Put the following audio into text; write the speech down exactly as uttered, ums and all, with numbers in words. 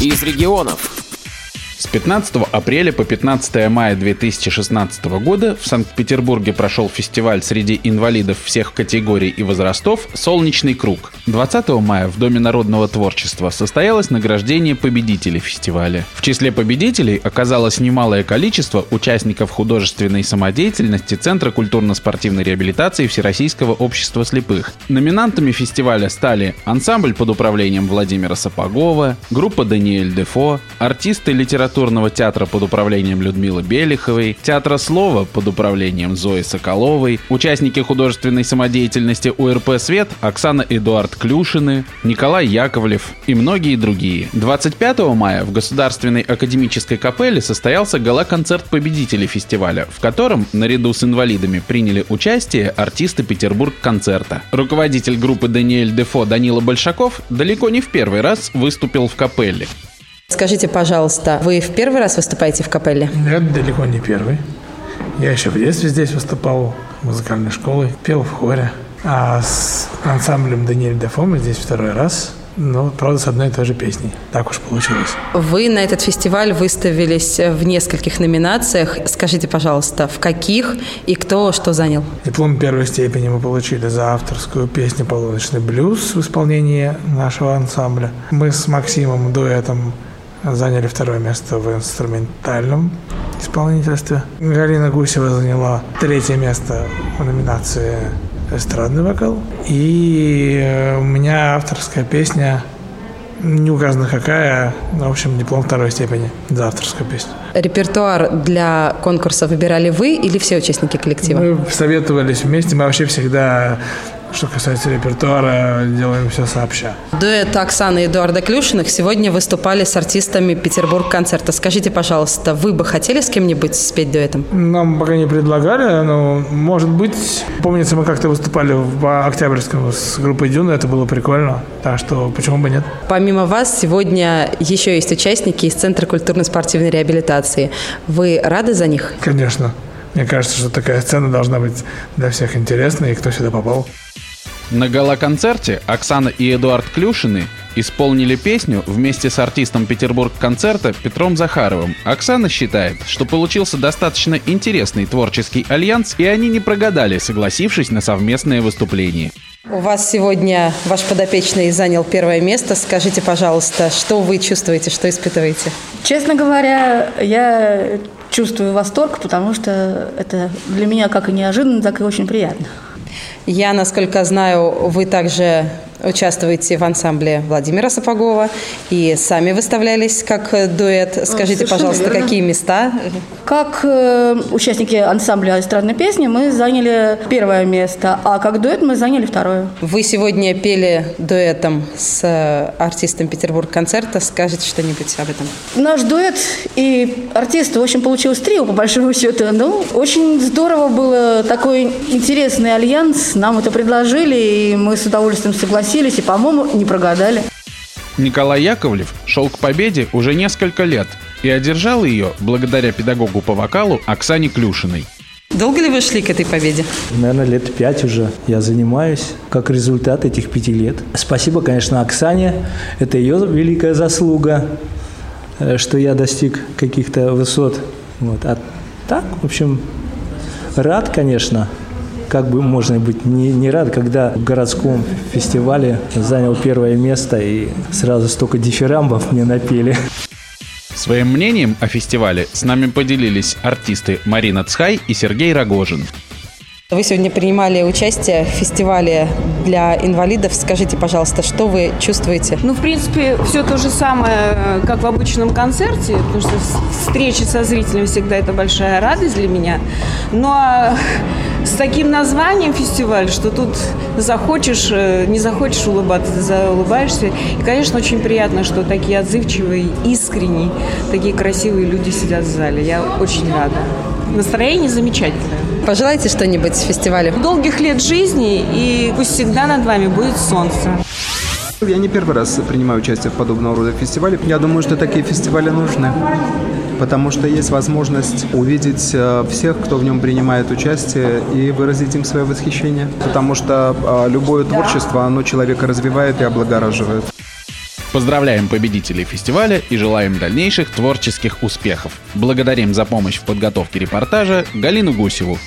из регионов. С пятнадцатого апреля по пятнадцатое мая две тысячи шестнадцатого года в Санкт-Петербурге прошел фестиваль среди инвалидов всех категорий и возрастов «Солнечный круг». двадцатого мая в Доме народного творчества состоялось награждение победителей фестиваля. В числе победителей оказалось немалое количество участников художественной самодеятельности Центра культурно-спортивной реабилитации Всероссийского общества слепых. Номинантами фестиваля стали ансамбль под управлением Владимира Сапогова, группа Daniel Defoe, артисты литературы Литературного театра под управлением Людмилы Белиховой, театра слова под управлением Зои Соколовой, участники художественной самодеятельности УРП «Свет» Оксана Клюшены, Николай Яковлев и многие другие. двадцать пятого мая в Государственной академической капелле состоялся гала-концерт победителей фестиваля, в котором наряду с инвалидами приняли участие артисты Петербург-концерта. Руководитель группы Daniel Defoe Данила Большаков далеко не в первый раз выступил в капелле. Скажите, пожалуйста, вы в первый раз выступаете в капелле? Нет, далеко не первый. Я еще в детстве здесь выступал, в музыкальной школе, пел в хоре. А с ансамблем Daniel Defoe мы здесь второй раз, но, правда, с одной и той же песней. Так уж получилось. Вы на этот фестиваль выставились в нескольких номинациях. Скажите, пожалуйста, в каких и кто что занял? Диплом первой степени мы получили за авторскую песню «Полуночный блюз» в исполнении нашего ансамбля. Мы с Максимом дуэтом заняли второе место в инструментальном исполнительстве. Галина Гусева заняла третье место в номинации «Эстрадный вокал». И у меня авторская песня, не указано какая, в общем, диплом второй степени за авторскую песню. Репертуар для конкурса выбирали вы или все участники коллектива? Мы советовались вместе, мы вообще всегда... Что касается репертуара, делаем все сообща. Дуэт Оксаны и Эдуарда Клюшиных сегодня выступали с артистами Петербург-концерта. Скажите, пожалуйста, вы бы хотели с кем-нибудь спеть дуэтом? Нам пока не предлагали, но, может быть, помнится, мы как-то выступали в Октябрьском с группой «Дюна», это было прикольно, так что почему бы нет? Помимо вас, сегодня еще есть участники из Центра культурно-спортивной реабилитации. Вы рады за них? Конечно. Мне кажется, что такая сцена должна быть для всех интересной, и кто сюда попал. На гала-концерте Оксана и Эдуард Клюшины исполнили песню вместе с артистом Петербург-концерта Петром Захаровым. Оксана считает, что получился достаточно интересный творческий альянс, и они не прогадали, согласившись на совместное выступление. У вас сегодня ваш подопечный занял первое место. Скажите, пожалуйста, что вы чувствуете, что испытываете? Честно говоря, я чувствую восторг, потому что это для меня как и неожиданно, так и очень приятно. Я, насколько знаю, вы также участвуете в ансамбле Владимира Сапогова и сами выставлялись как дуэт. Скажите, Совершенно пожалуйста, верно. Какие места? Как э, участники ансамбля эстрадной песни мы заняли первое место, а как дуэт мы заняли второе. Вы сегодня пели дуэтом с артистом Петербург-концерта. Скажите что-нибудь об этом. Наш дуэт и артист, в общем, получилось трио, по большому счету. Ну, очень здорово было, такой интересный альянс. Нам это предложили, и мы с удовольствием согласились. И, по-моему, не прогадали. Николай Яковлев шел к победе уже несколько лет и одержал ее благодаря педагогу по вокалу Оксане Клюшиной. Долго ли вы шли к этой победе? Наверное, лет пять уже я занимаюсь, как результат этих пяти лет. Спасибо, конечно, Оксане. Это ее великая заслуга, что я достиг каких-то высот. Вот. А так, в общем, рад, конечно. Как бы можно быть не, не рад, когда в городском фестивале занял первое место и сразу столько дифирамбов мне напели. Своим мнением о фестивале с нами поделились артисты Марина Цхай и Сергей Рогожин. Вы сегодня принимали участие в фестивале для инвалидов. Скажите, пожалуйста, что вы чувствуете? Ну, в принципе, все то же самое, как в обычном концерте, потому что встреча со зрителем всегда это большая радость для меня. Но с таким названием фестиваль, что тут захочешь, не захочешь улыбаться, заулыбаешься. И, конечно, очень приятно, что такие отзывчивые, искренние, такие красивые люди сидят в зале. Я очень рада. Настроение замечательное. Пожелайте что-нибудь фестивалю. Долгих лет жизни, и пусть всегда над вами будет солнце. Я не первый раз принимаю участие в подобного рода фестивале. Я думаю, что такие фестивали нужны, потому что есть возможность увидеть всех, кто в нем принимает участие, и выразить им свое восхищение. Потому что любое творчество, оно человека развивает и облагораживает. Поздравляем победителей фестиваля и желаем дальнейших творческих успехов. Благодарим за помощь в подготовке репортажа Галину Гусеву.